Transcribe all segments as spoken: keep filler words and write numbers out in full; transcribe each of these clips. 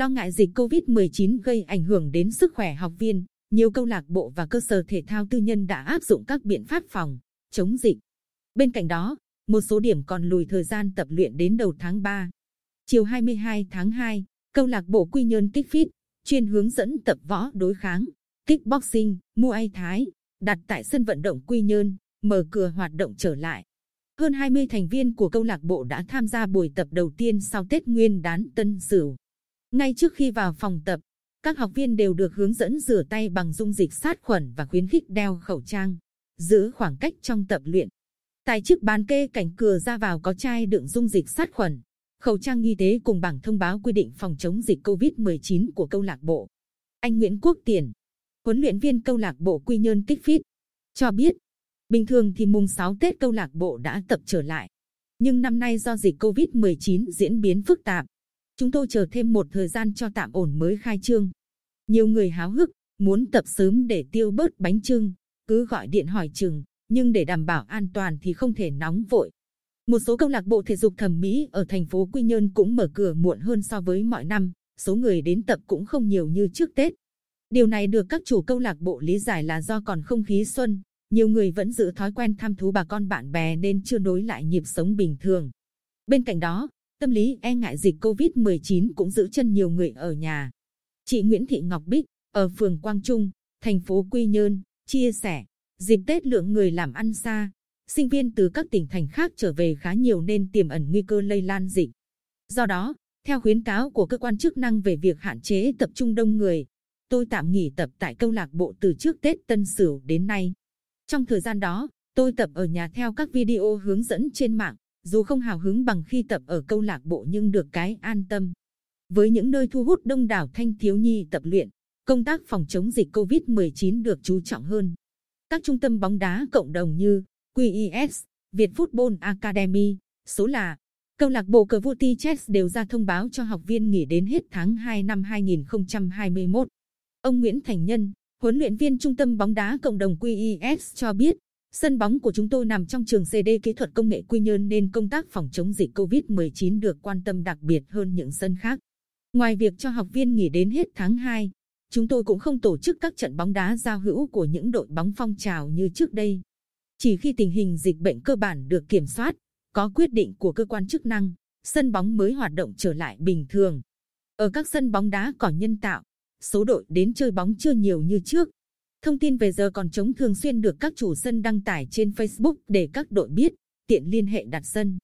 Lo ngại dịch Covid mười chín gây ảnh hưởng đến sức khỏe học viên, nhiều câu lạc bộ và cơ sở thể thao tư nhân đã áp dụng các biện pháp phòng, chống dịch. Bên cạnh đó, một số điểm còn lùi thời gian tập luyện đến đầu tháng ba. Chiều hai mươi hai tháng hai, câu lạc bộ Quy Nhơn Kickfit, chuyên hướng dẫn tập võ đối kháng, kickboxing, muay thái, đặt tại sân vận động Quy Nhơn, mở cửa hoạt động trở lại. Hơn hai mươi thành viên của câu lạc bộ đã tham gia buổi tập đầu tiên sau Tết Nguyên đán Tân Sửu. Ngay trước khi vào phòng tập, các học viên đều được hướng dẫn rửa tay bằng dung dịch sát khuẩn và khuyến khích đeo khẩu trang, giữ khoảng cách trong tập luyện. Tại chiếc bàn kê cạnh cửa ra vào có chai đựng dung dịch sát khuẩn, khẩu trang y tế cùng bảng thông báo quy định phòng chống dịch Covid mười chín của câu lạc bộ. Anh Nguyễn Quốc Tiền, huấn luyện viên câu lạc bộ Quy Nhơn Kickfit, cho biết, bình thường thì mùng sáu Tết câu lạc bộ đã tập trở lại. Nhưng năm nay do dịch Covid mười chín diễn biến phức tạp, chúng tôi chờ thêm một thời gian cho tạm ổn mới khai trương. Nhiều người háo hức, muốn tập sớm để tiêu bớt bánh chưng, cứ gọi điện hỏi chừng, nhưng để đảm bảo an toàn thì không thể nóng vội. Một số câu lạc bộ thể dục thẩm mỹ ở thành phố Quy Nhơn cũng mở cửa muộn hơn so với mọi năm, số người đến tập cũng không nhiều như trước Tết. Điều này được các chủ câu lạc bộ lý giải là do còn không khí xuân, nhiều người vẫn giữ thói quen thăm thú bà con bạn bè nên chưa nối lại nhịp sống bình thường. Bên cạnh đó, tâm lý e ngại dịch Covid mười chín cũng giữ chân nhiều người ở nhà. Chị Nguyễn Thị Ngọc Bích, ở phường Quang Trung, thành phố Quy Nhơn, chia sẻ, dịp Tết lượng người làm ăn xa, sinh viên từ các tỉnh thành khác trở về khá nhiều nên tiềm ẩn nguy cơ lây lan dịch. Do đó, theo khuyến cáo của cơ quan chức năng về việc hạn chế tập trung đông người, tôi tạm nghỉ tập tại câu lạc bộ từ trước Tết Tân Sửu đến nay. Trong thời gian đó, tôi tập ở nhà theo các video hướng dẫn trên mạng, dù không hào hứng bằng khi tập ở câu lạc bộ nhưng được cái an tâm. Với những nơi thu hút đông đảo thanh thiếu nhi tập luyện, công tác phòng chống dịch Covid mười chín được chú trọng hơn. Các trung tâm bóng đá cộng đồng như quy i ét Việt Football Academy, số là câu lạc bộ cờ vua Tiches đều ra thông báo cho học viên nghỉ đến hết tháng hai năm hai nghìn không trăm hai mươi mốt. Ông Nguyễn Thành Nhân, huấn luyện viên trung tâm bóng đá cộng đồng quy i ét cho biết, sân bóng của chúng tôi nằm trong trường xê đê Kỹ thuật Công nghệ Quy Nhơn nên công tác phòng chống dịch Covid mười chín được quan tâm đặc biệt hơn những sân khác. Ngoài việc cho học viên nghỉ đến hết tháng hai, chúng tôi cũng không tổ chức các trận bóng đá giao hữu của những đội bóng phong trào như trước đây. Chỉ khi tình hình dịch bệnh cơ bản được kiểm soát, có quyết định của cơ quan chức năng, sân bóng mới hoạt động trở lại bình thường. Ở các sân bóng đá cỏ nhân tạo, số đội đến chơi bóng chưa nhiều như trước. Thông tin về giờ còn trống thường xuyên được các chủ sân đăng tải trên Facebook để các đội biết, tiện liên hệ đặt sân.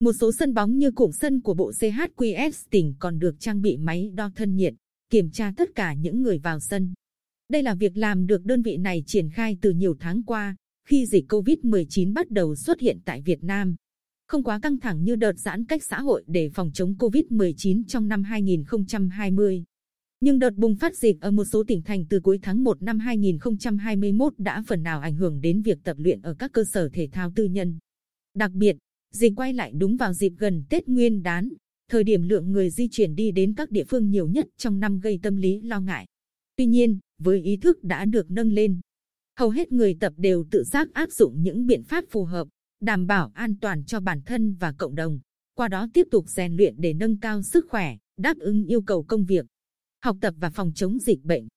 Một số sân bóng như cụm sân của bộ xê hát quy ét tỉnh còn được trang bị máy đo thân nhiệt, kiểm tra tất cả những người vào sân. Đây là việc làm được đơn vị này triển khai từ nhiều tháng qua, khi dịch Covid mười chín bắt đầu xuất hiện tại Việt Nam. Không quá căng thẳng như đợt giãn cách xã hội để phòng chống Covid mười chín trong năm hai nghìn không trăm hai mươi. Nhưng đợt bùng phát dịch ở một số tỉnh thành từ cuối tháng một năm hai nghìn không trăm hai mươi mốt đã phần nào ảnh hưởng đến việc tập luyện ở các cơ sở thể thao tư nhân. Đặc biệt, dịch quay lại đúng vào dịp gần Tết Nguyên đán, thời điểm lượng người di chuyển đi đến các địa phương nhiều nhất trong năm gây tâm lý lo ngại. Tuy nhiên, với ý thức đã được nâng lên, hầu hết người tập đều tự giác áp dụng những biện pháp phù hợp, đảm bảo an toàn cho bản thân và cộng đồng, qua đó tiếp tục rèn luyện để nâng cao sức khỏe, đáp ứng yêu cầu công việc, học tập và phòng chống dịch bệnh.